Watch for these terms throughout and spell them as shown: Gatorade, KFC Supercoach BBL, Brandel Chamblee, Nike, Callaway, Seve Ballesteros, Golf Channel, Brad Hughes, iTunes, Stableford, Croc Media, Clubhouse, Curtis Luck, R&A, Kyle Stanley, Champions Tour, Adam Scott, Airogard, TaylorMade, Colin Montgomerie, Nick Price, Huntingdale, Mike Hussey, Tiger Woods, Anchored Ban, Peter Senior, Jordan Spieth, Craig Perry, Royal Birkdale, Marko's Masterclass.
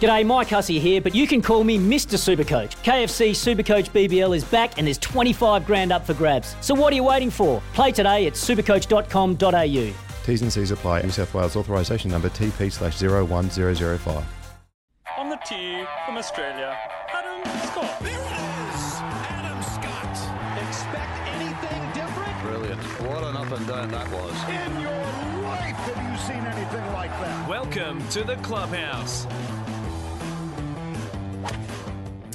G'day, Mike Hussey here, but you can call me Mr. Supercoach. KFC Supercoach BBL is back and there's $25,000 up for grabs. So what are you waiting for? Play today at supercoach.com.au. T's and C's apply. New South Wales authorisation number TP/01005. On the tee from Australia, Adam Scott. There it is! Adam Scott. Expect anything different? Brilliant. What an up and down that was. In your life have you seen anything like that? Welcome to the Clubhouse.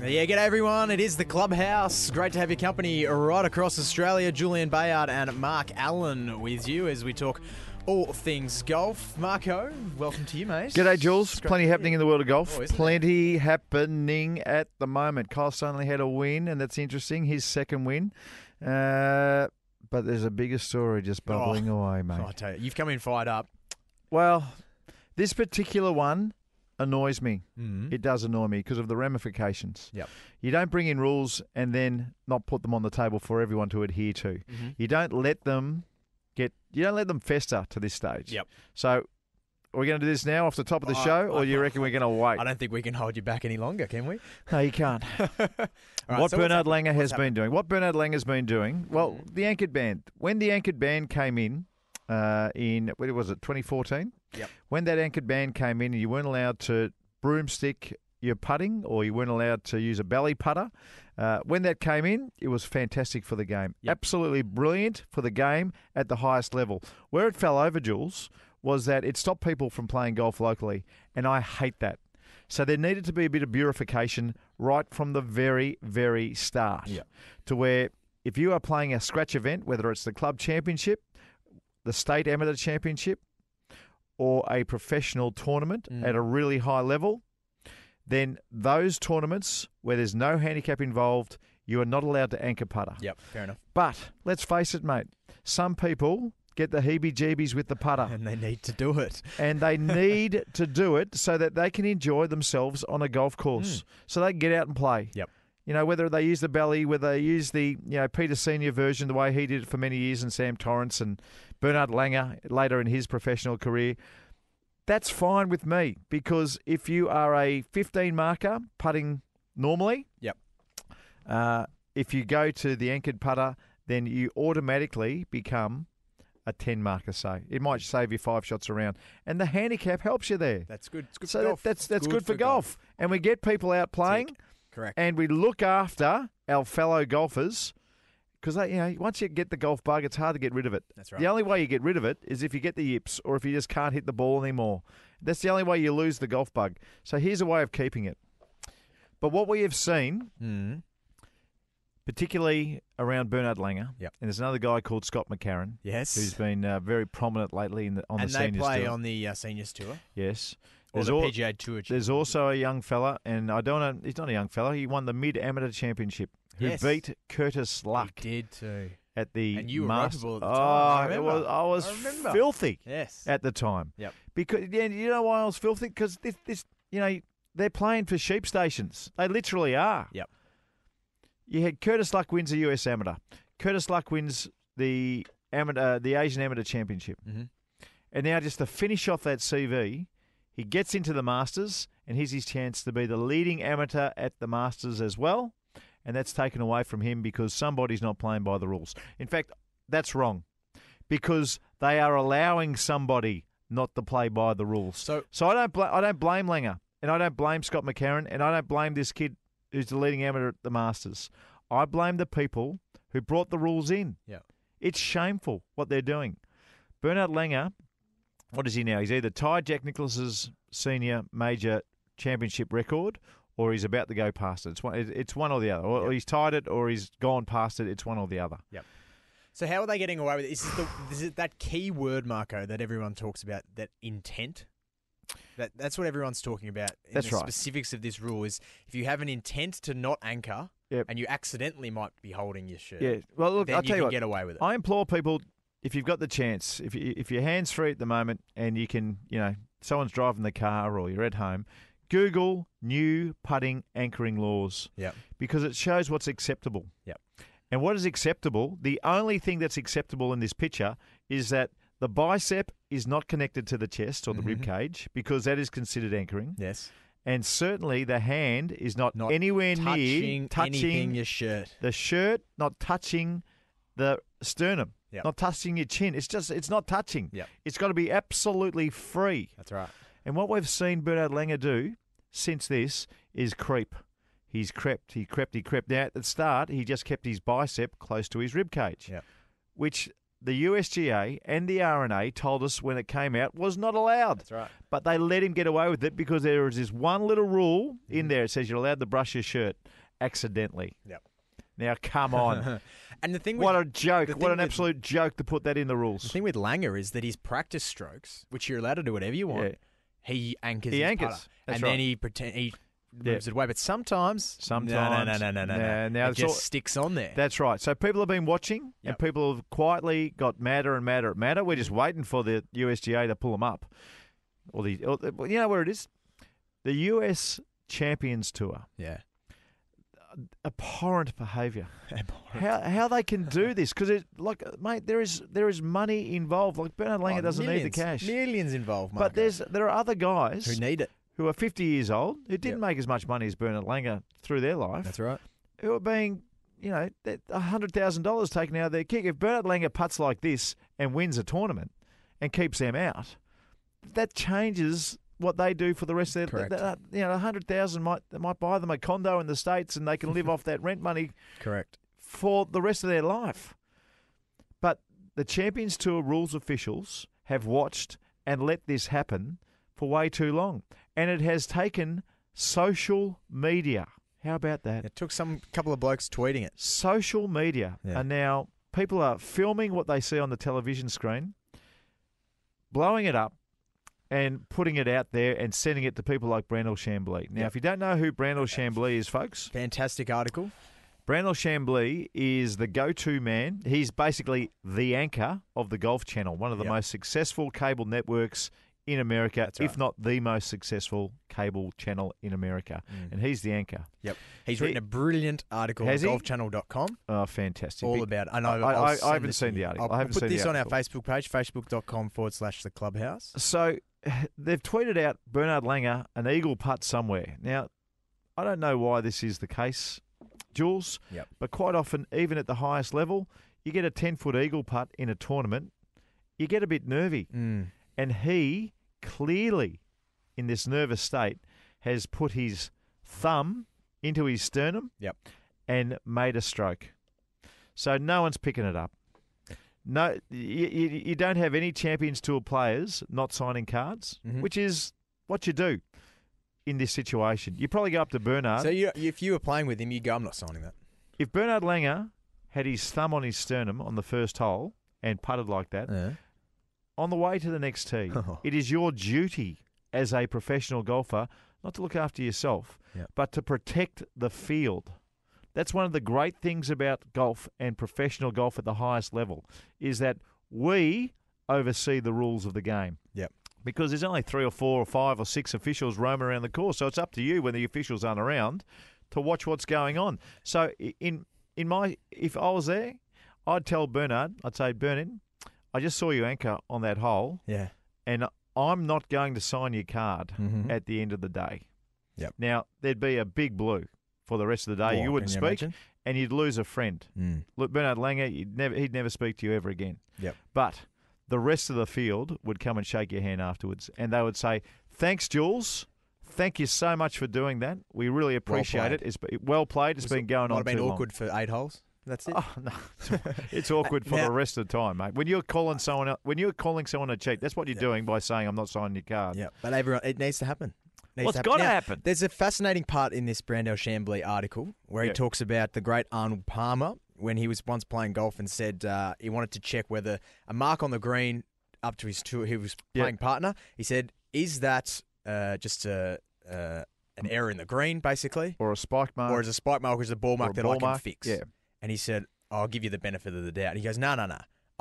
Yeah, g'day everyone. It is the Clubhouse. Great to have your company right across Australia. Julian Bayard and Mark Allen with you as we talk all things golf. Marco, welcome to you, mate. G'day, Jules. Plenty happening in the world of golf. Plenty happening at the moment. Kyle Stanley had a win, and that's interesting. His second win. But there's a bigger story just bubbling away, mate. I tell you, you've come in fired up. Well, this particular one annoys me. Mm-hmm. It does annoy me because of the ramifications. Yep. You don't bring in rules and then not put them on the table for everyone to adhere to. Mm-hmm. You don't let them fester to this stage. Yep. So are we going to do this now off the top of the show, or do you reckon we're going to wait? I don't think we can hold you back any longer, can we? No, you can't. What Bernard Langer's been doing, well, the Anchored Ban. When the Anchored Ban came in what was it, 2014? Yep. When that Anchored Ban came in, you weren't allowed to broomstick your putting, or you weren't allowed to use a belly putter. When that came in, it was fantastic for the game. Yep. Absolutely brilliant for the game at the highest level. Where it fell over, Jules, was that it stopped people from playing golf locally, and I hate that. So there needed to be a bit of purification right from the very, very start, to where if you are playing a scratch event, whether it's the club championship, the state amateur championship, or a professional tournament at a really high level, then those tournaments where there's no handicap involved, you are not allowed to anchor putter. Yep, fair enough. But let's face it, mate, some people get the heebie-jeebies with the putter. And they need to do it. And they need to do it so that they can enjoy themselves on a golf course, so they can get out and play. Yep. You know, whether they use the belly, whether they use the Peter Senior version, the way he did it for many years, and Sam Torrance and Bernard Langer later in his professional career, that's fine with me, because if you are a 15 marker putting normally, if you go to the anchored putter, then you automatically become a 10 marker, say. It might save you 5 shots around. And the handicap helps you there. That's good. It's good for golf. That's good for golf. And we get people out playing. Correct. And we look after our fellow golfers, because once you get the golf bug, it's hard to get rid of it. That's right. The only way you get rid of it is if you get the yips, or if you just can't hit the ball anymore. That's the only way you lose the golf bug. So here's a way of keeping it. But what we have seen, particularly around Bernard Langer, and there's another guy called Scott McCarron, who's been very prominent lately on the Seniors Tour. And they play on the Seniors Tour. Yes. Or the PGA Tour. There's also a young fella, and I don't know, he's not a young fella. He won the Mid-Amateur Championship, who beat Curtis Luck. He did too. At the and you were notable at the time. I was filthy at the time. Yep. Because you know why I was filthy? Because they're playing for sheep stations. They literally are. Yep. You had Curtis Luck wins the US Amateur. Curtis Luck wins the Asian Amateur Championship. Mm-hmm. And now just to finish off that CV, he gets into the Masters, and here's his chance to be the leading amateur at the Masters as well. And that's taken away from him because somebody's not playing by the rules. In fact, that's wrong, because they are allowing somebody not to play by the rules. So I don't blame Langer, and I don't blame Scott McCarron, and I don't blame this kid who's the leading amateur at the Masters. I blame the people who brought the rules in. Yeah. It's shameful what they're doing. Bernard Langer, what is he now? He's either tied Jack Nicklaus's senior major championship record, or he's about to go past it. It's one or the other. Or he's tied it, or he's gone past it. It's one or the other. Yep. So how are they getting away with it? Is it that key word, Marco, that everyone talks about, that intent? That's what everyone's talking about in the specifics of this rule is if you have an intent to not anchor and you accidentally might be holding your shirt, well, look, then I'll tell you what, get away with it. I implore people, if you've got the chance, if you're hands-free at the moment and you can, you know, someone's driving the car or you're at home, Google new putting anchoring laws because it shows what's acceptable. And what is acceptable, the only thing that's acceptable in this picture is that the bicep is not connected to the chest or the rib cage because that is considered anchoring. Yes. And certainly the hand is not anywhere near touching your shirt. The shirt, not touching the sternum, not touching your chin. It's not touching. It's got to be absolutely free. That's right. And what we've seen Bernard Langer do since this is creep. He's crept, he crept, he crept. Now, at the start, he just kept his bicep close to his ribcage, which the USGA and the R&A told us when it came out was not allowed. That's right. But they let him get away with it because there is this one little rule in there. It says you're allowed to brush your shirt accidentally. Now, come on. And the thing with, what a joke. What an absolute joke to put that in the rules. The thing with Langer is that his practice strokes, which you're allowed to do whatever you want, he anchors his putter. And then he pretends... moves it away, but sometimes now it just sticks on there. That's right. So people have been watching, and people have quietly got madder and madder at madder. We're just waiting for the USGA to pull them up. Or you know where it is, the US Champions Tour. Abhorrent behaviour. How they can do this? Because like, mate, there is money involved. Like Bernard Langer doesn't need the cash. Millions involved, Marco. But there are other guys who need it, who are 50 years old, who didn't make as much money as Bernard Langer through their life. That's right. Who are being, you know, $100,000 taken out of their kick. If Bernard Langer putts like this and wins a tournament and keeps them out, that changes what they do for the rest of their... you know, $100,000 might buy them a condo in the States and they can live off that rent money for the rest of their life. But the Champions Tour rules officials have watched and let this happen for way too long. And it has taken social media. How about that? It took some couple of blokes tweeting it. Social media are now, people are filming what they see on the television screen, blowing it up and putting it out there and sending it to people like Brandel Chamblee. Now, if you don't know who Brandel Chamblee is, folks. Fantastic article. Brandel Chamblee is the go-to man. He's basically the anchor of the Golf Channel, one of the most successful cable networks in America, if not the most successful cable channel in America. And he's the anchor. He's written a brilliant article on golfchannel.com. Oh, fantastic. All about it. I haven't seen the article. I'll put this on our Facebook page, facebook.com/theclubhouse. So they've tweeted out Bernard Langer, an eagle putt somewhere. Now, I don't know why this is the case, Jules, but quite often, even at the highest level, you get a 10-foot eagle putt in a tournament, you get a bit nervy. And he clearly, in this nervous state, has put his thumb into his sternum and made a stroke. So no one's picking it up. No, you don't have any Champions Tour players not signing cards, which is what you do in this situation. You probably go up to Bernard. So if you were playing with him, you go, I'm not signing that. If Bernard Langer had his thumb on his sternum on the first hole and putted like that... on the way to the next tee, it is your duty as a professional golfer not to look after yourself, but to protect the field. That's one of the great things about golf and professional golf at the highest level is that we oversee the rules of the game. Because there's only 3 or 4 or 5 or 6 officials roaming around the course, so it's up to you when the officials aren't around to watch what's going on. So if I was there, I'd tell Bernard, I'd say, Bernard, I just saw you anchor on that hole, and I'm not going to sign your card at the end of the day. Now, there'd be a big blue for the rest of the day. You wouldn't speak, and you'd lose a friend. Look, Bernard Langer, he'd never speak to you ever again. But the rest of the field would come and shake your hand afterwards, and they would say, thanks, Jules. Thank you so much for doing that. We really appreciate it. It's well played. It's been going on too long. Might have been awkward for 8 holes. That's it. Oh, no. It's awkward for the rest of the time, mate. When you're calling someone a cheat, that's what you're doing by saying I'm not signing your card. But everyone, it needs to happen. It's got to happen. There's a fascinating part in this Brandel Chamblee article where he talks about the great Arnold Palmer when he was once playing golf and said he wanted to check whether a mark on the green up to his playing partner. He said, "Is that just an error in the green, basically. Or a spike mark. Or as a spike mark, which is a ball mark that I can fix. Yeah. And he said, I'll give you the benefit of the doubt. And he goes, no.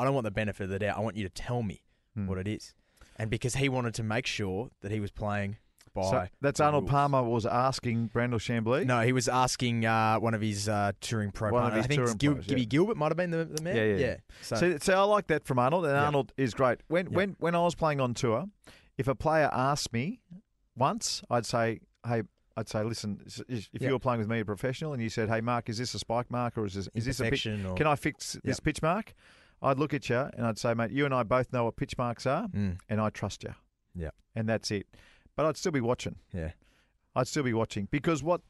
I don't want the benefit of the doubt. I want you to tell me what it is. And because he wanted to make sure that he was playing by Arnold Palmer was asking Brandel Chamblee? No, he was asking one of his touring pro partners. I think Gibby Gilbert might have been the man. Yeah. So I like that from Arnold, and Arnold is great. When I was playing on tour, if a player asked me once, I'd say, hey, listen, if you were playing with me, a professional, and you said, hey, Mark, is this a spike mark or is this a pitch? Can I fix this pitch mark? I'd look at you and I'd say, mate, you and I both know what pitch marks are, and I trust you. Yeah. And that's it. But I'd still be watching. Yeah. I'd still be watching because what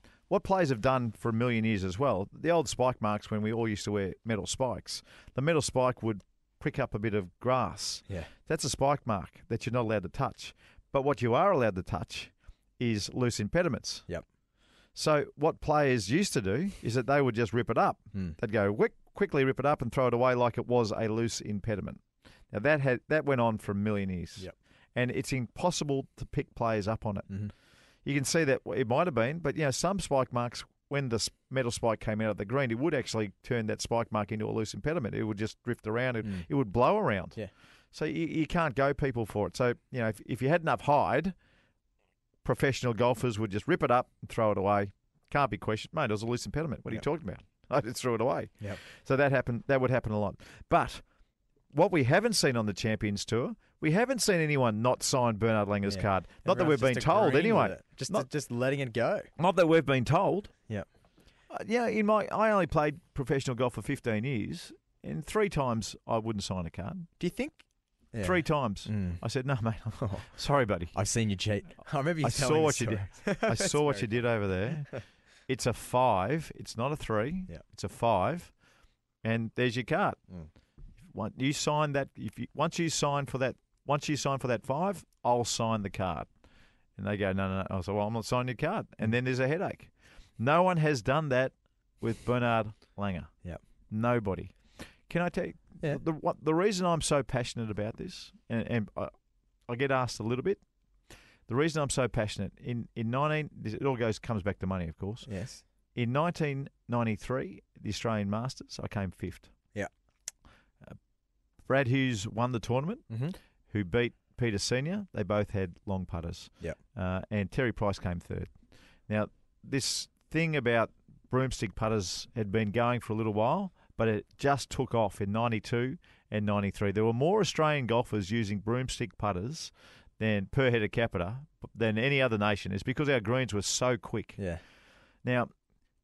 players have done for a million years as well, the old spike marks when we all used to wear metal spikes, the metal spike would prick up a bit of grass. Yeah. That's a spike mark that you're not allowed to touch. But what you are allowed to touch is loose impediments. Yep. So what players used to do is that they would just rip it up. Mm. They'd go, quickly rip it up and throw it away like it was a loose impediment. Now, that went on for a million years. Yep. And it's impossible to pick players up on it. Mm-hmm. You can see that it might have been, but some spike marks, when the metal spike came out of the green, it would actually turn that spike mark into a loose impediment. It would just drift around. It would blow around. Yeah. So you can't go people for it. So, if you had enough hide, professional golfers would just rip it up and throw it away. Can't be questioned. Mate, it was a loose impediment. What are you talking about? I just threw it away. Yep. So that would happen a lot. But what we haven't seen on the Champions Tour, we haven't seen anyone not sign Bernard Langer's card. Not Everyone's that we've been told anyway. Just letting it go. Not that we've been told. Yeah. I only played professional golf for 15 years, and 3 times I wouldn't sign a card. Do you think? Yeah. 3 times. Mm. I said, no, mate. Sorry, buddy. I've seen you cheat. I remember you telling me story. I saw what you did over there. It's a 5. It's not a 3. Yeah. It's a 5, and there's your card. Mm. Once you sign for that 5, I'll sign the card. And they go, no. I said, well, I'm not signing your card. And then there's a headache. No one has done that with Bernard Langer. Yeah, nobody. Can I tell you the reason I'm so passionate about this? And I get asked a little bit. The reason I'm so passionate, comes back to money, of course. Yes. In 1993, the Australian Masters, I came 5th. Yeah. Brad Hughes won the tournament, who beat Peter Senior. They both had long putters. Yeah. And Terry Price came 3rd. Now, this thing about broomstick putters had been going for a little while, but it just took off in 92 and 93. There were more Australian golfers using broomstick putters than per head of capita than any other nation. It's because our greens were so quick. Yeah. Now,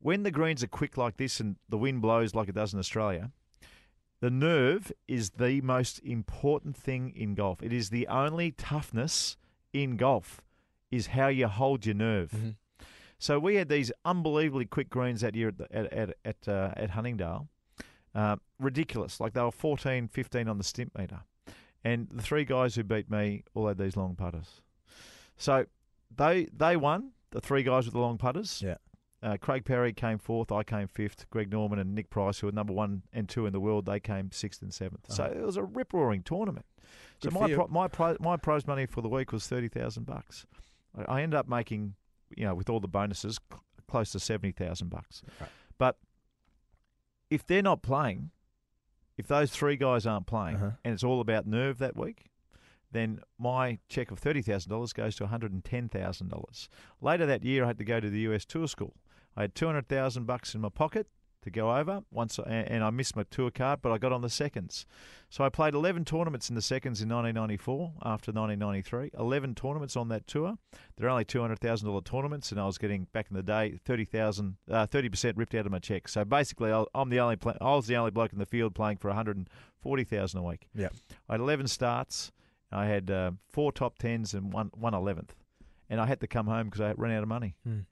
when the greens are quick like this and the wind blows like it does in Australia, the nerve is the most important thing in golf. It is the only toughness in golf is how you hold your nerve. Mm-hmm. So we had these unbelievably quick greens that year at Huntingdale. Ridiculous. Like they were 14, 15 on the Stimpmeter. And the 3 guys who beat me all had these long putters. So they won, the 3 guys with the long putters. Yeah. Craig Perry came 4th, I came 5th. Greg Norman and Nick Price, who were number 1 and 2 in the world, they came 6th and 7th. So it was a rip-roaring tournament. So my prize money for the week was $30,000. I ended up making, with all the bonuses, close to $70,000. Right. But if they're not playing, if those 3 guys aren't playing and it's all about nerve that week, then my check of $30,000 goes to $110,000. Later that year, I had to go to the US Tour School. I had $200,000 in my pocket to go over and I missed my tour card, but I got on the seconds. So I played 11 tournaments in the seconds in 1994 after 1993. 11 tournaments on that tour. They're only $200,000 tournaments, and I was getting, back in the day, 30% ripped out of my check. So basically, I was the only bloke in the field playing for $140,000 a week. Yeah. I had 11 starts. I had 4 top 10s and one 11th. And I had to come home because I ran out of money. Mm.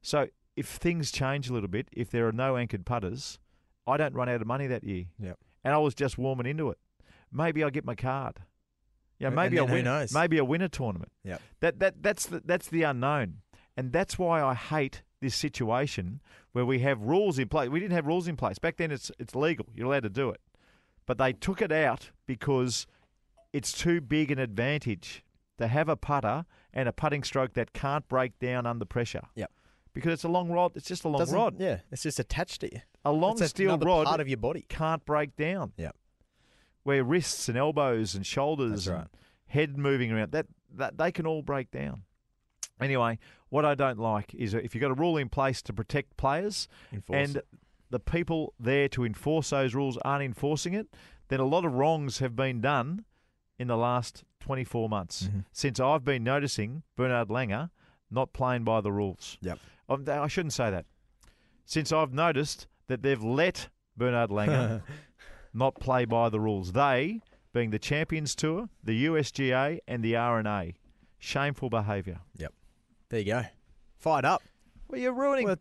So if things change a little bit, if there are no anchored putters, I don't run out of money that year. Yep. And I was just warming into it. Maybe I get my card. Yeah, maybe I win. Who knows? Maybe I win a tournament. Yep. That's the unknown. And that's why I hate this situation where we have rules in place. We didn't have rules in place. Back then it's legal. You're allowed to do it. But they took it out because it's too big an advantage to have a putter and a putting stroke that can't break down under pressure. Yep. Because it's a long rod. It's just a long rod. Yeah, it's just attached to you. A long steel rod part of your body can't break down. Yeah. Where wrists and elbows and shoulders and head moving around, that they can all break down. Anyway, what I don't like is if you've got a rule in place to protect players and the people there to enforce those rules aren't enforcing it, then a lot of wrongs have been done in the last 24 months since I've been noticing Bernard Langer not playing by the rules. Yep. I shouldn't say that. Since I've noticed that they've let Bernard Langer not play by the rules. They being the Champions Tour, the USGA and the R&A. Shameful behaviour. Yep. There you go. Fired up. Well, you're ruining. Well,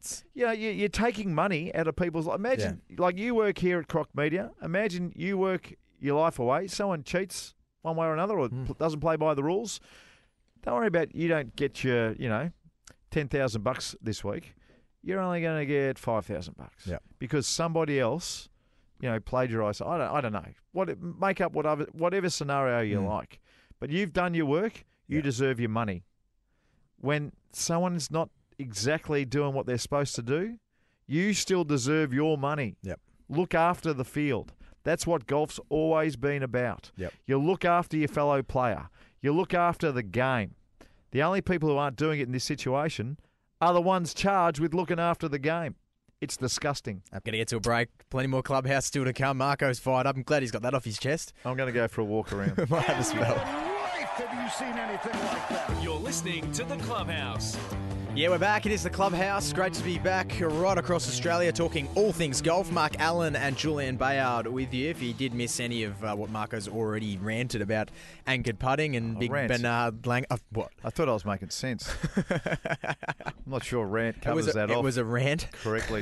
you're taking money out of people's. Imagine, like you work here at Croc Media. Imagine you work your life away. Someone cheats one way or another, or doesn't play by the rules. Don't worry about you. Don't get your, $10,000 this week. You're only going to get $5,000 because somebody else, plagiarised. I don't know. Make up whatever scenario you like, but you've done your work. You deserve your money. When someone's not exactly doing what they're supposed to do, you still deserve your money. Yep. Look after the field. That's what golf's always been about. Yep. You look after your fellow player. You look after the game. The only people who aren't doing it in this situation are the ones charged with looking after the game. It's disgusting. I'm going to get to a break. Plenty more Clubhouse still to come. Marco's fired up. I'm glad he's got that off his chest. I'm going to go for a walk around. Might have a spell. Have you seen anything like that? You're listening to The Clubhouse. Yeah, we're back. It is The Clubhouse. Great to be back right across Australia talking all things golf. Mark Allen and Julian Bayard with you. If you did miss any of what Marco's already ranted about anchored putting and big rant. Bernard Langer. What? I thought I was making sense. I'm not sure rant covers that off. It was a rant. Correctly.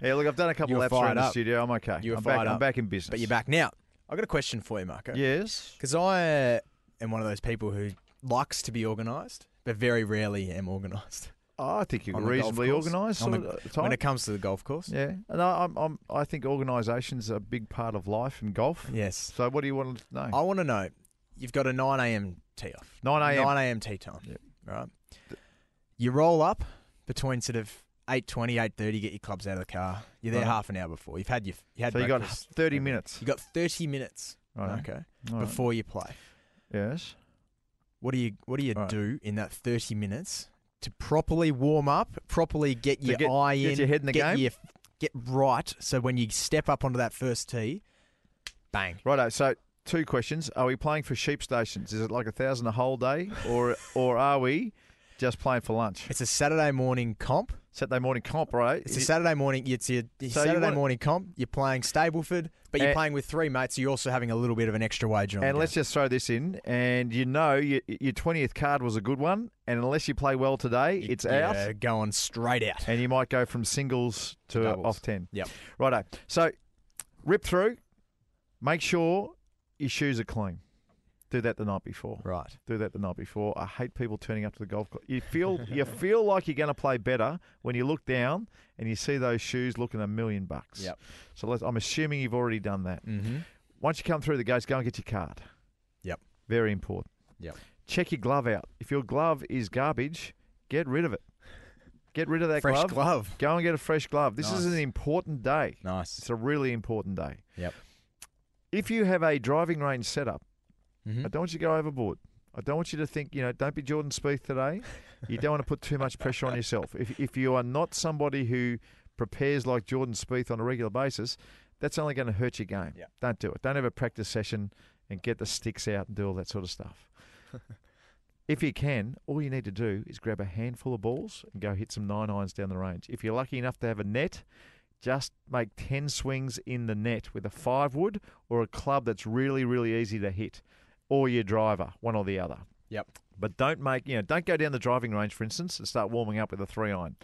Yeah, look, I've done a couple laps around the studio. I'm okay. I'm back in business. But you're back now. I've got a question for you, Marco. Yes? Because I... And one of those people who likes to be organised, but very rarely am organised. Oh, I think you're reasonably organised when it comes to the golf course. Yeah, and I think organisation's a big part of life in golf. Yes. So what do you want to know? I want to know. You've got a 9 a.m. tee off. 9 a.m. tee time. Yep. Right. You roll up between sort of 8:20, 8:30. Get your clubs out of the car. You're there half an hour before. You've had your. You got 30 minutes. You got 30 minutes. Right. Okay. Right. Before you play. Yes. What do you do in that 30 minutes to properly warm up, properly get your head in the game, get right, so when you step up onto that first tee, bang. Righto. So two questions: are we playing for sheep stations? Is it like 1,000 a whole day, or are we just playing for lunch? It's a Saturday morning comp. Saturday morning comp, right? It's a Saturday morning. It's morning comp. You're playing Stableford, but you're playing with three mates. So you're also having a little bit of an extra wage on. And let's just throw this in. And your 20th card was a good one. And unless you play well today, it's out. Yeah, going straight out. And you might go from singles to doubles. Off 10. Yep. Righto. So rip through. Make sure your shoes are clean. Do that the night before. Right. Do that the night before. I hate people turning up to the golf course. You feel like you're going to play better when you look down and you see those shoes looking $1 million. Yep. So I'm assuming you've already done that. Mm-hmm. Once you come through the gates, go and get your card. Yep. Very important. Yep. Check your glove out. If your glove is garbage, get rid of it. Get rid of that glove. Fresh glove. Go and get a fresh glove. This is an important day. Nice. It's a really important day. Yep. If you have a driving range set up, I don't want you to go overboard. I don't want you to think, don't be Jordan Spieth today. You don't want to put too much pressure on yourself. If you are not somebody who prepares like Jordan Spieth on a regular basis, that's only going to hurt your game. Yeah. Don't do it. Don't have a practice session and get the sticks out and do all that sort of stuff. If you can, all you need to do is grab a handful of balls and go hit some 9-irons down the range. If you're lucky enough to have a net, just make 10 swings in the net with a 5-wood or a club that's really, really easy to hit. Or your driver, one or the other. Yep. But don't go down the driving range, for instance, and start warming up with a 3-iron.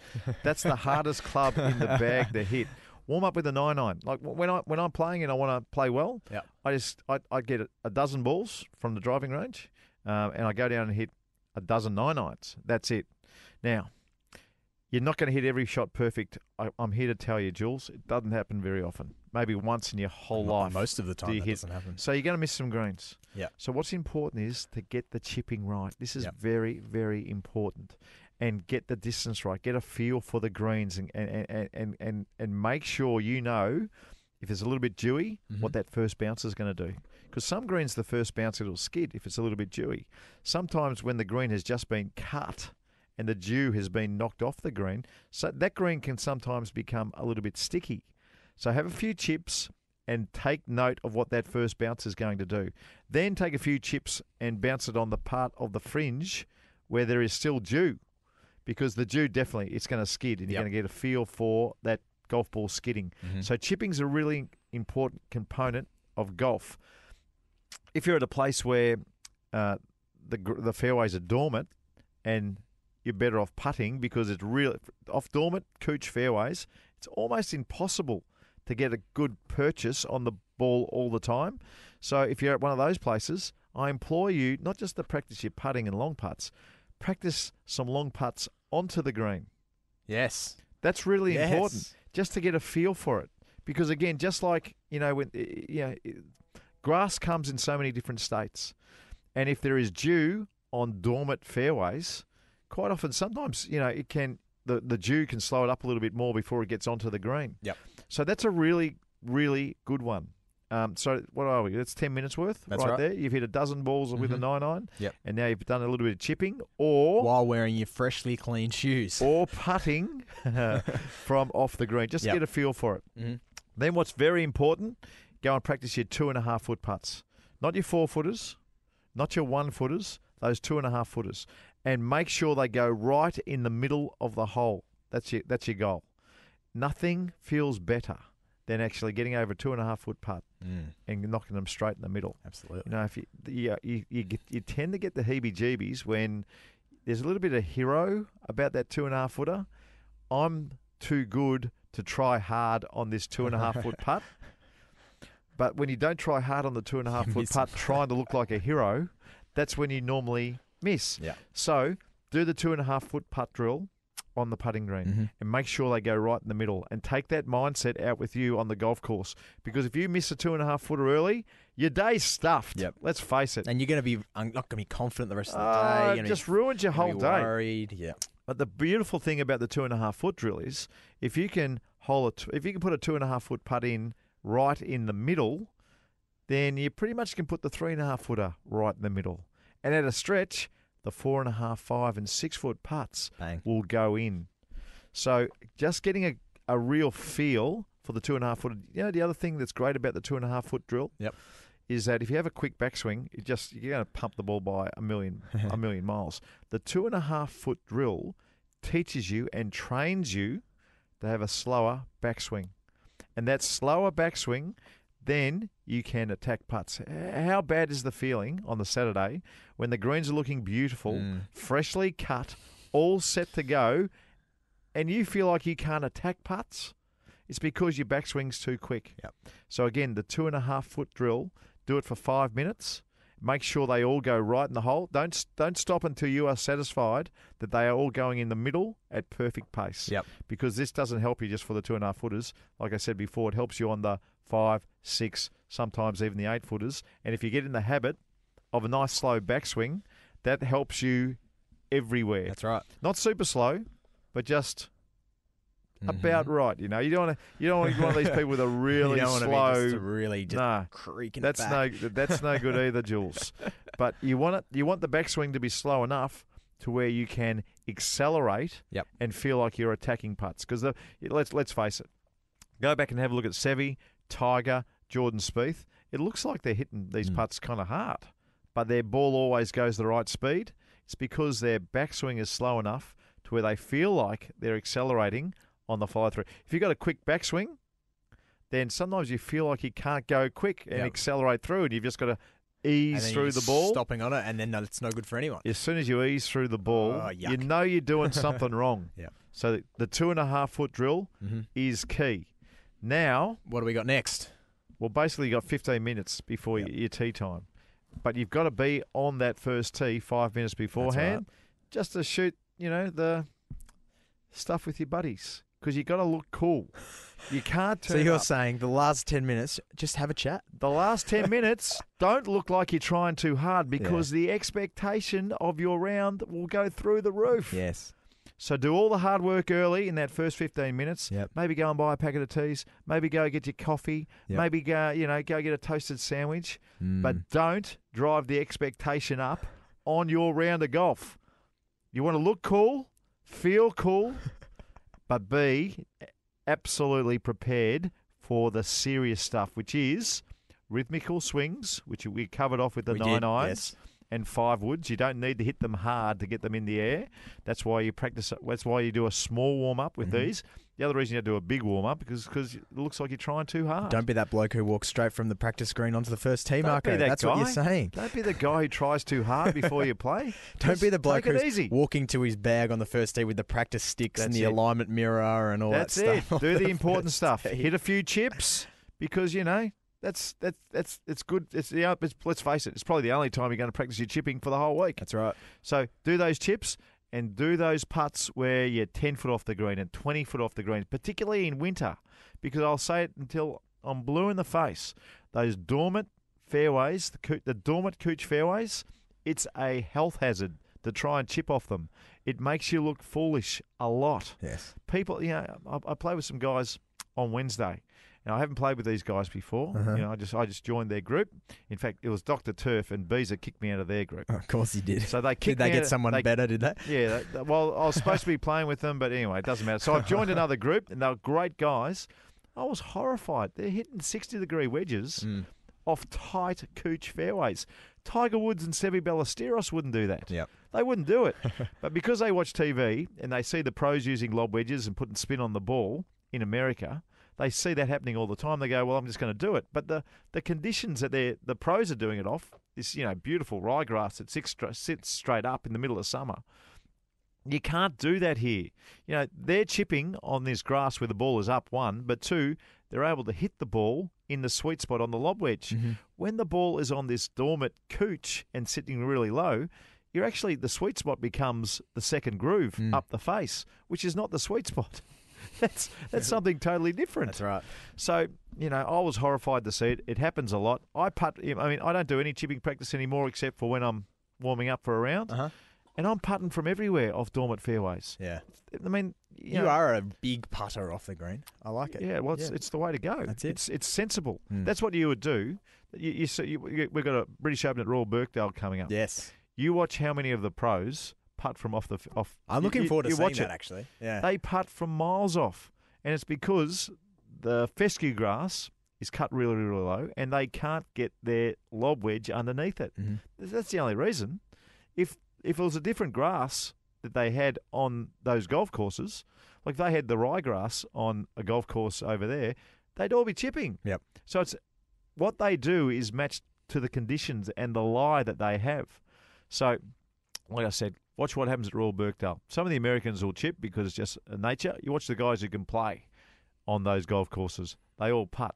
That's the hardest club in the bag to hit. Warm up with a 9-iron. Like when I'm playing and I want to play well, yep. I get a dozen balls from the driving range, and I go down and hit a dozen 9-irons. That's it. Now, you're not going to hit every shot perfect. I'm here to tell you, Jules, it doesn't happen very often. maybe once in your whole life. Most of the time, that doesn't happen. So you're going to miss some greens. Yeah. So what's important is to get the chipping right. This is very, very important. And get the distance right. Get a feel for the greens and make sure you know if it's a little bit dewy, what that first bounce is going to do. Because some greens, the first bounce, it'll skid if it's a little bit dewy. Sometimes when the green has just been cut and the dew has been knocked off the green, so that green can sometimes become a little bit sticky. So have a few chips and take note of what that first bounce is going to do. Then take a few chips and bounce it on the part of the fringe where there is still dew. Because the dew definitely, it's going to skid and you're going to get a feel for that golf ball skidding. So chipping's a really important component of golf. If you're at a place where the fairways are dormant and you're better off putting because it's really off dormant couch fairways, it's almost impossible to get a good purchase on the ball all the time. So if you're at one of those places, I implore you not just to practice your putting and long putts, practice some long putts onto the green. Yes. That's really important, just to get a feel for it. Because, again, just like, when grass comes in so many different states. And if there is dew on dormant fairways, quite often, sometimes, it can the dew can slow it up a little bit more before it gets onto the green. Yep. So that's a really, really good one. So what are we? That's 10 minutes worth right there. You've hit a dozen balls with a 9-iron. Yep. And now you've done a little bit of chipping or... while wearing your freshly clean shoes. Or putting from off the green. Just get a feel for it. Then what's very important, go and practice your 2.5-foot putts. Not your 4-footers, not your 1-footers, those 2.5-footers. And make sure they go right in the middle of the hole. That's your goal. Nothing feels better than actually getting over a 2.5-foot putt and knocking them straight in the middle. Absolutely. If you tend to get the heebie-jeebies when there's a little bit of hero about that 2.5-footer. I'm too good to try hard on this 2.5-foot putt. But when you don't try hard on the 2.5-foot putt, trying to look like a hero, that's when you normally miss. Yeah. So do the 2.5-foot putt drill on the putting green and make sure they go right in the middle and take that mindset out with you on the golf course. Because if you miss a 2.5-footer early, your day's stuffed. Yep. Let's face it. And you're going to be not going to be confident the rest of the day. You're just ruined your whole day. Worried. Yeah. But the beautiful thing about the 2.5-foot drill is if you can if you can put a 2.5-foot putt in right in the middle, then you pretty much can put the 3.5-footer right in the middle. And at a stretch, the 4.5, 5, and 6-foot putts will go in. So just getting a real feel for the 2.5-foot. The other thing that's great about the 2.5-foot drill is that if you have a quick backswing, you're going to pump the ball by a million miles. The 2.5-foot drill teaches you and trains you to have a slower backswing. And that slower backswing, then you can attack putts. How bad is the feeling on the Saturday when the greens are looking beautiful, freshly cut, all set to go, and you feel like you can't attack putts? It's because your backswing's too quick. Yep. So again, the 2.5-foot drill, do it for 5 minutes. Make sure they all go right in the hole. Don't stop until you are satisfied that they are all going in the middle at perfect pace. Yep. Because this doesn't help you just for the 2.5-footers. Like I said before, it helps you on the 5, 6, sometimes even the 8-footers. And if you get in the habit of a nice slow backswing, that helps you everywhere. That's right. Not super slow, but just about right. You don't want to be one of these people with a really slow. Creaking back. That's no good either, Jules. But you want the backswing to be slow enough to where you can accelerate and feel like you're attacking putts. Because let's face it, go back and have a look at Seve, Tiger, Jordan Spieth. It looks like they're hitting these putts kind of hard, but their ball always goes the right speed. It's because their backswing is slow enough to where they feel like they're accelerating on the follow-through. If you've got a quick backswing, then sometimes you feel like you can't go quick and accelerate through, and you've just got to ease through the ball. Stopping on it, and then it's no good for anyone. As soon as you ease through the ball, you know you're doing something wrong. Yeah. So the 2.5-foot drill is key. Now, what do we got next? Well, basically you've got 15 minutes before your tee time. But you've got to be on that first tee 5 minutes beforehand just to shoot, the stuff with your buddies. because you got to look cool. You can't turn up. So you're saying the last 10 minutes, just have a chat? The last 10 minutes, don't look like you're trying too hard because the expectation of your round will go through the roof. Yes. So do all the hard work early in that first 15 minutes. Yep. Maybe go and buy a packet of teas. Maybe go get your coffee. Yep. Maybe go, go get a toasted sandwich. Mm. But don't drive the expectation up on your round of golf. You want to look cool, feel cool, but be absolutely prepared for the serious stuff, which is rhythmical swings, which we covered off with the 9 irons. Yes. And 5 woods. You don't need to hit them hard to get them in the air. That's why you practice. That's why you do a small warm up with these. The other reason you do a big warm up because it looks like you're trying too hard. Don't be that bloke who walks straight from the practice green onto the first tee, Marco. That's what you're saying. Don't be the guy who tries too hard before you play. Don't be the bloke who's walking to his bag on the first tee with the practice sticks and the alignment mirror and all that stuff. That's it. Do the important stuff. Hit a few chips because it's good. Let's face it. It's probably the only time you're going to practice your chipping for the whole week. That's right. So do those chips and do those putts where you're 10 foot off the green and 20 foot off the green, particularly in winter, because I'll say it until I'm blue in the face. Those dormant fairways, the dormant cooch fairways, it's a health hazard to try and chip off them. It makes you look foolish a lot. Yes. People, I play with some guys on Wednesday. Now, I haven't played with these guys before. Uh-huh. I just joined their group. In fact, it was Doctor Turf and Beezer kicked me out of their group. Oh, of course he did. So they kicked. Did they get someone better? Did they? Yeah. Well, I was supposed to be playing with them, but anyway, it doesn't matter. So I've joined another group, and they were great guys. I was horrified. They're hitting 60-degree wedges off tight cooch fairways. Tiger Woods and Seve Ballesteros wouldn't do that. Yep. They wouldn't do it. But because they watch TV and they see the pros using lob wedges and putting spin on the ball in America. They see that happening all the time. They go, well, I'm just going to do it. But the conditions that the pros are doing it off, this beautiful ryegrass that sits straight up in the middle of summer. You can't do that here. They're chipping on this grass where the ball is up, 1, but 2, they're able to hit the ball in the sweet spot on the lob wedge. Mm-hmm. When the ball is on this dormant cooch and sitting really low, you're actually the sweet spot becomes the second groove up the face, which is not the sweet spot. That's something totally different. That's right. So, I was horrified to see it. It happens a lot. I don't do any chipping practice anymore except for when I'm warming up for a round. Uh-huh. And I'm putting from everywhere off dormant fairways. Yeah. I mean... You are a big putter off the green. I like it. Yeah, well, it's the way to go. That's it. It's sensible. Mm. That's what you would do. We've got a British Open at Royal Birkdale coming up. Yes. You watch how many of the pros... putt from off the off. I'm looking forward to seeing that actually. Yeah. They putt from miles off, and it's because the fescue grass is cut really, really low, and they can't get their lob wedge underneath it. Mm-hmm. That's the only reason. If it was a different grass that they had on those golf courses, like they had the ryegrass on a golf course over there, they'd all be chipping. Yep. So it's what they do is matched to the conditions and the lie that they have. So, like I said. Watch what happens at Royal Birkdale. Some of the Americans will chip because it's just nature. You watch the guys who can play on those golf courses. They all putt.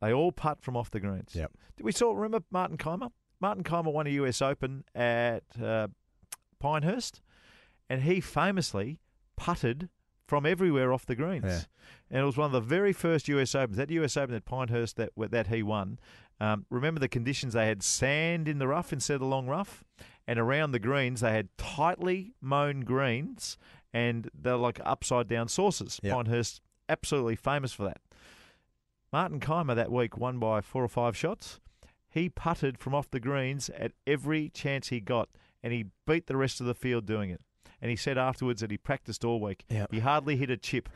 They all putt from off the greens. Yep. Remember Martin Kaymer? Martin Kaymer won a US Open at Pinehurst, and he famously putted from everywhere off the greens. Yeah. And it was one of the very first US Opens. That US Open at Pinehurst that he won. Remember the conditions? They had sand in the rough instead of the long rough. And around the greens, they had tightly mown greens, and they're like upside-down saucers. Yep. Pinehurst, absolutely famous for that. Martin Kaymer that week won by 4 or 5 shots. He putted from off the greens at every chance he got, and he beat the rest of the field doing it. And he said afterwards that he practiced all week. Yep. He hardly hit a chip.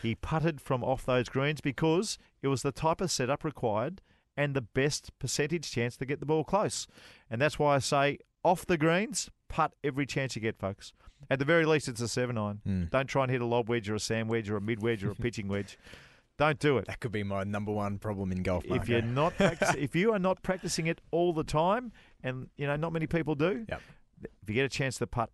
He putted from off those greens because it was the type of setup required and the best percentage chance to get the ball close. And that's why I say... off the greens, putt every chance you get, folks. At the very least, it's a 7-iron. Mm. Don't try and hit a lob wedge or a sand wedge or a mid wedge or a pitching wedge. Don't do it. That could be my number one problem in golf, Mark. If you are not practicing it all the time, and not many people do, yep. If you get a chance to putt.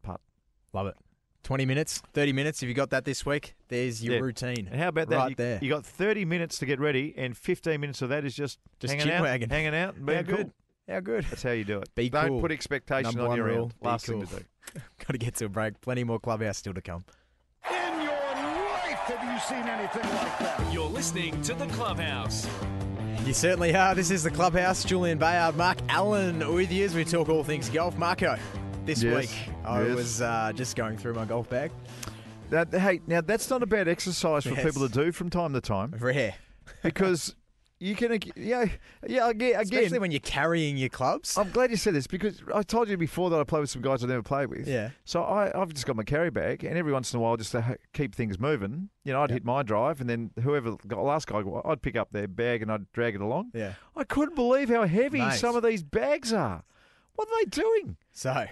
Love it. 20 minutes, 30 minutes. If you got that this week, there's your routine. And how about that? You got 30 minutes to get ready, and 15 minutes of that is just hanging out and being good. How good. That's how you do it. Don't put expectation on your reel. Last thing to do. Got to get to a break. Plenty more Clubhouse still to come. In your life. Have you seen anything like that? You're listening to The Clubhouse. You certainly are. This is The Clubhouse. Julian Bayard, Mark Allen with you as we talk all things golf. Marco, this week I was just going through my golf bag. Hey, now that's not a bad exercise for people to do from time to time. Rare. Because... You can, again. Especially when you're carrying your clubs. I'm glad you said this because I told you before that I play with some guys I never played with. Yeah. So I've just got my carry bag, and every once in a while, just to keep things moving, you know, I'd hit my drive, and then whoever got last guy, I'd pick up their bag and I'd drag it along. Yeah. I couldn't believe how heavy some of these bags are. What are they doing? So,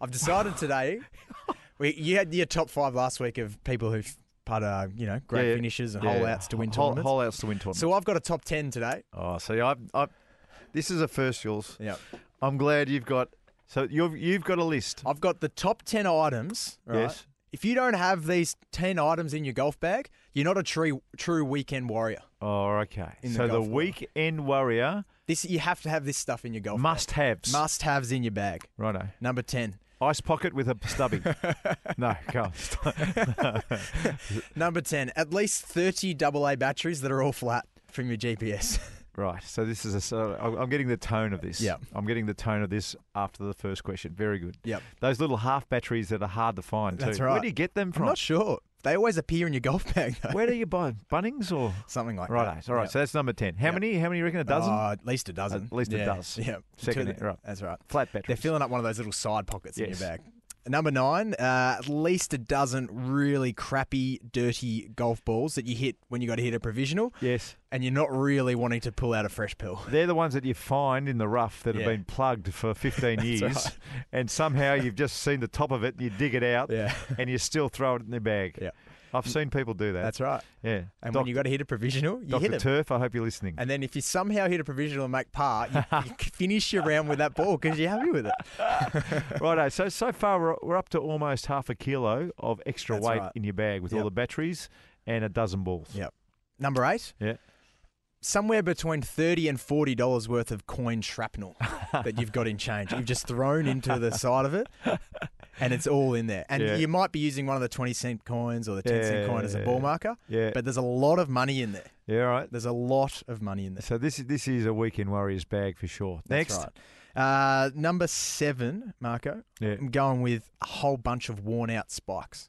I've decided today. You had your top five last week of people who've. Putter, you know, great finishes and hole-outs to win tournaments. Hole-outs to win tournaments. So I've got a top 10 today. Oh, see, this is a first, yours. Yeah, I'm glad you've got. So you've got a list. I've got the top 10 items. Right? Yes. If you don't have these 10 items in your golf bag, you're not a true weekend warrior. Oh, okay. So the weekend warrior. This you have to have this stuff in your golf. Must-haves. Must-haves in your bag. Righto. Number 10. Ice pocket with a stubby. No, go on. Number 10, at least 30 AA batteries that are all flat from your GPS. Right. So this is I'm getting the tone of this. Yeah. I'm getting the tone of this after the first question. Very good. Yep. Those little half batteries that are hard to find too. That's right. Where do you get them from? I'm not sure. They always appear in your golf bag though. Where do you buy them? Bunnings or? Something like that. Right. All right. Yep. So that's number 10. How many? How many you reckon? A dozen? At least a dozen. At least a dozen. Yeah. Second. Right. That's right. Flat batteries. They're filling up one of those little side pockets in your bag. Number 9, at least a dozen really crappy, dirty golf balls that you hit when you got to hit a provisional. Yes. And you're not really wanting to pull out a fresh pill. They're the ones that you find in the rough that have been plugged for 15 years. Right. And somehow you've just seen the top of it, you dig it out, and you still throw it in the bag. Yeah. I've seen people do that. That's right. Yeah. And when you got to hit a provisional, you hit it. Doctor Turf, I hope you're listening. And then if you somehow hit a provisional and make par, you finish your round with that ball because you're happy with it. Righto. So far, we're up to almost half a kilo of extra weight in your bag with all the batteries and a dozen balls. Yep. Number 8. Yeah. Somewhere between $30 and $40 worth of coin shrapnel that you've got in change. You've just thrown into the side of it and it's all in there. And you might be using one of the 20-cent coins or the 10-cent coin as a ball marker, but there's a lot of money in there. Yeah, right. There's a lot of money in there. So this is a weekend warrior's bag for sure. Next. That's right. Number 7, Marco. Yeah. I'm going with a whole bunch of worn-out spikes.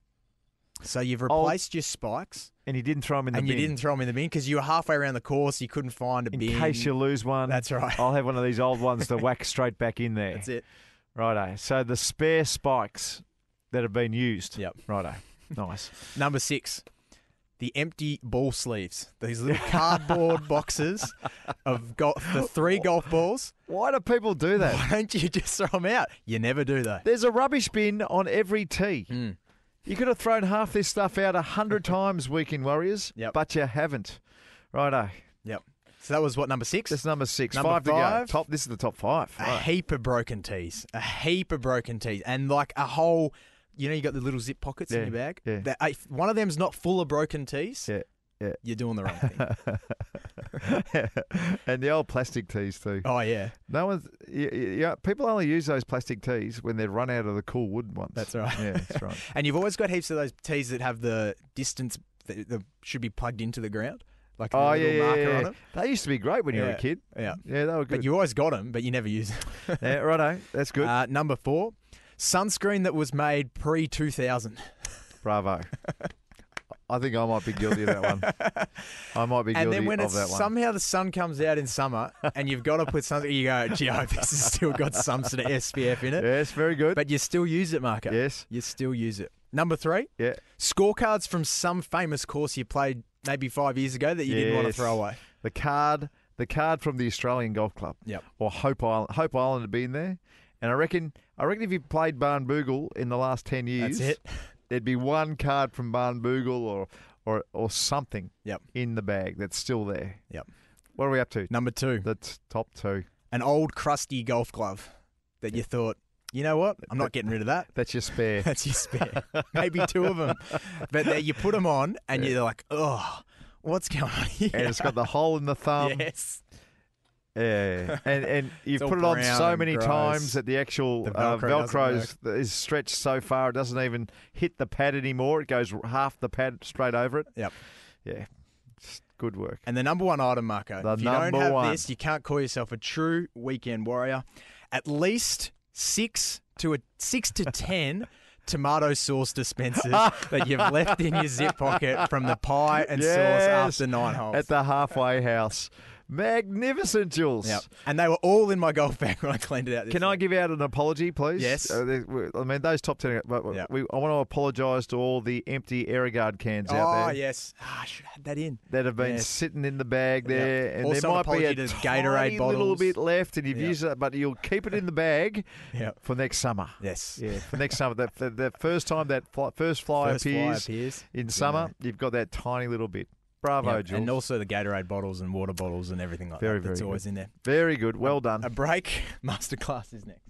So you've replaced your spikes. And you didn't throw them in the bin. And you didn't throw them in the bin because you were halfway around the course. You couldn't find a bin. In case you lose one. That's right. I'll have one of these old ones to whack straight back in there. That's it. Righto. So the spare spikes that have been used. Yep. Righto. Nice. Number 6. The empty ball sleeves. These little cardboard boxes of the 3 golf balls. Why do people do that? Why don't you just throw them out? You never do though. There's a rubbish bin on every tee. Mm. You could have thrown half this stuff out 100 times, weekend warriors, but you haven't. Righto. Yep. So that was what, number 6? That's number 6. Number 5 to go. This is the top 5. A heap of broken tees. A heap of broken tees. And like a whole, you know, you got the little zip pockets in your bag. Yeah. If one of them's not full of broken tees, you're doing the wrong thing. And the old plastic tees too. Oh, yeah. No one's. Yeah, people only use those plastic tees when they're run out of the cool wood ones. That's right. Yeah, that's right. And you've always got heaps of those tees that have the distance that should be plugged into the ground. Like a little marker on them. They used to be great when you were a kid. Yeah. Yeah, they were good. But you always got them, but you never used them. Yeah, righto. That's good. Number 4, sunscreen that was made pre-2000. Bravo. I think I might be guilty of that one. I might be guilty of that one. And then when somehow the sun comes out in summer and you've got to put something, you go, gee, I hope this has still got some sort of SPF in it. Yes, very good. But you still use it, Marco. Yes. You still use it. Number 3. Yeah. Scorecards from some famous course you played maybe 5 years ago that you didn't want to throw away. The card from the Australian Golf Club. Yep. Or Hope Island. Hope Island had been there. And I reckon if you played Barnbougle in the last 10 years. That's it. There'd be one card from Barnbougle or something in the bag that's still there. Yep. What are we up to? Number 2. That's top 2. An old crusty golf glove that you thought, you know what? I'm not getting rid of that. That's your spare. That's your spare. Maybe 2 of them. But you put them on and you're like, oh, what's going on here? And it's got the hole in the thumb. Yes. Yeah, and you've put it on so many times that the actual Velcro is stretched so far it doesn't even hit the pad anymore. It goes half the pad straight over it. Yep. Yeah. It's good work. And the number one item, Marco. If you don't have this, you can't call yourself a true weekend warrior. At least 6 to 10 tomato sauce dispensers that you've left in your zip pocket from the pie and sauce after 9 holes. At the halfway house. Magnificent, Jules. Yep. And they were all in my golf bag when I cleaned it out. Can I give out an apology, please? Yes. I mean, those top 10. I want to apologise to all the empty Airogard cans out there. Oh, yes. I should have had that in. That have been sitting in the bag there. Yep. And also there might be a Gatorade little bit left, and you've used it, but you'll keep it in the bag for next summer. Yes. Yeah, for next summer. That first fly appears in summer, you've got that tiny little bit. Bravo, Jules. And also the Gatorade bottles and water bottles and everything like that. That's always in there. Very good. Well done. A break. Masterclass is next.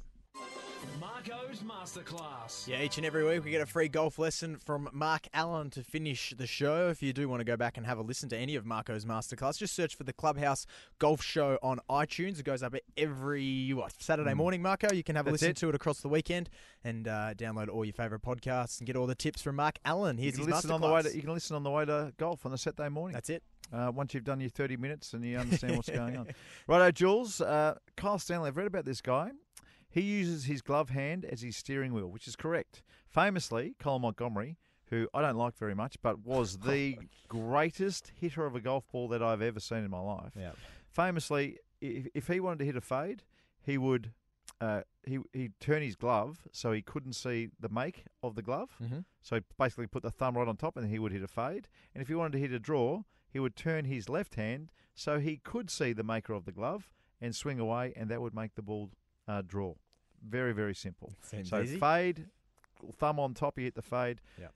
Marko's Masterclass. Yeah, each and every week we get a free golf lesson from Mark Allen to finish the show. If you do want to go back and have a listen to any of Marko's Masterclass, just search for the Clubhouse Golf Show on iTunes. It goes up every Saturday morning, Marco. You can have a listen to it across the weekend and download all your favourite podcasts and get all the tips from Mark Allen. Here's his Masterclass. You can listen on the way to golf on a Saturday morning. That's it. Once you've done your 30 minutes and you understand what's going on. Righto, Jules. Kyle Stanley, I've read about this guy. He uses his glove hand as his steering wheel, which is correct. Famously, Colin Montgomerie, who I don't like very much, but was the greatest hitter of a golf ball that I've ever seen in my life. Yep. Famously, if he wanted to hit a fade, he would he'd turn his glove so he couldn't see the make of the glove. Mm-hmm. So he basically put the thumb right on top and he would hit a fade. And if he wanted to hit a draw, he would turn his left hand so he could see the maker of the glove and swing away, and that would make the ball draw. Very, very simple. Seems easy. Fade, thumb on top, you hit the fade. Yep.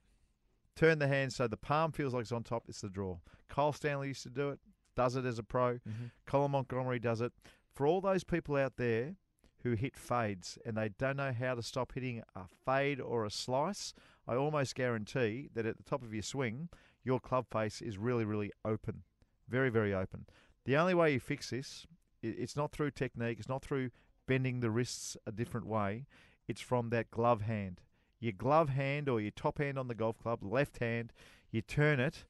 Turn the hand so the palm feels like it's on top, it's the draw. Kyle Stanley used to do it, does it as a pro. Mm-hmm. Colin Montgomerie does it. For all those people out there who hit fades and they don't know how to stop hitting a fade or a slice, I almost guarantee that at the top of your swing, your club face is really, really open. Very, very open. The only way you fix this, it's not through technique, it's not through bending the wrists a different way, it's from that glove hand. Your glove hand or your top hand on the golf club, left hand, you turn it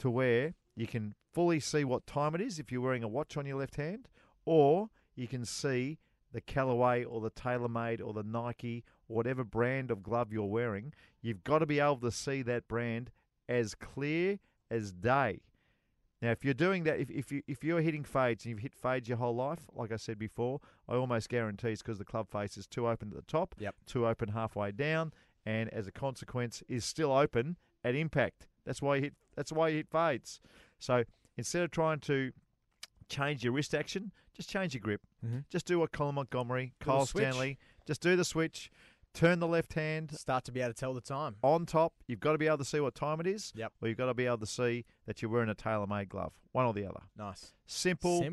to where you can fully see what time it is if you're wearing a watch on your left hand, or you can see the Callaway or the TaylorMade or the Nike or whatever brand of glove you're wearing. You've got to be able to see that brand as clear as day. Now, if you're doing that, if you're hitting fades and you've hit fades your whole life, like I said before, I almost guarantee it's because the club face is too open at the top, too open halfway down, and as a consequence is still open at impact. That's why you hit fades. So instead of trying to change your wrist action, just change your grip. Mm-hmm. Just do what Colin Montgomerie, Kyle Stanley, just do the switch. Turn the left hand. Start to be able to tell the time. On top, you've got to be able to see what time it is. Yep. Or you've got to be able to see that you're wearing a TaylorMade glove. One or the other. Nice. Simple.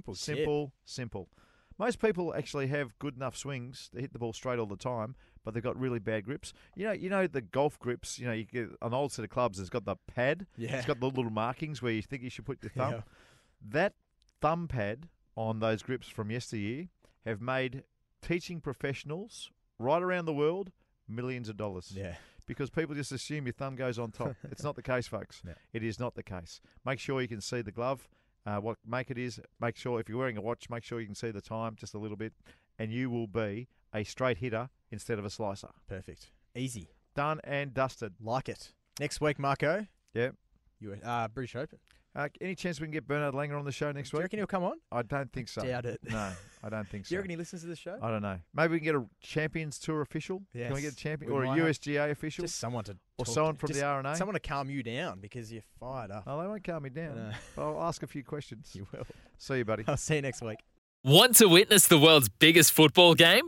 Most people actually have good enough swings to hit the ball straight all the time, but they've got really bad grips. You know the golf grips, you get an old set of clubs that's got the pad. Yeah. It's got the little markings where you think you should put your thumb. Yeah. That thumb pad on those grips from yesteryear have made teaching professionals right around the world, millions of dollars. Yeah. Because people just assume your thumb goes on top. It's not the case, folks. No. It is not the case. Make sure you can see the glove, what make it is. Make sure, if you're wearing a watch, make sure you can see the time just a little bit, and you will be a straight hitter instead of a slicer. Perfect. Easy. Done and dusted. Like it. Next week, Marco. Yeah. British Open. Any chance we can get Bernard Langer on the show next week? Do you reckon he'll come on? I don't think so. Doubt it. No, I don't think so. Do you reckon he listens to the show? I don't know. Maybe we can get a Champions Tour official. Yes. Can we get a champion or a USGA official? Just someone to or someone from the R&A. Someone to calm you down because you're fired up. Oh, they won't calm me down. No. But I'll ask a few questions. You will. See you, buddy. I'll see you next week. Want to witness the world's biggest football game?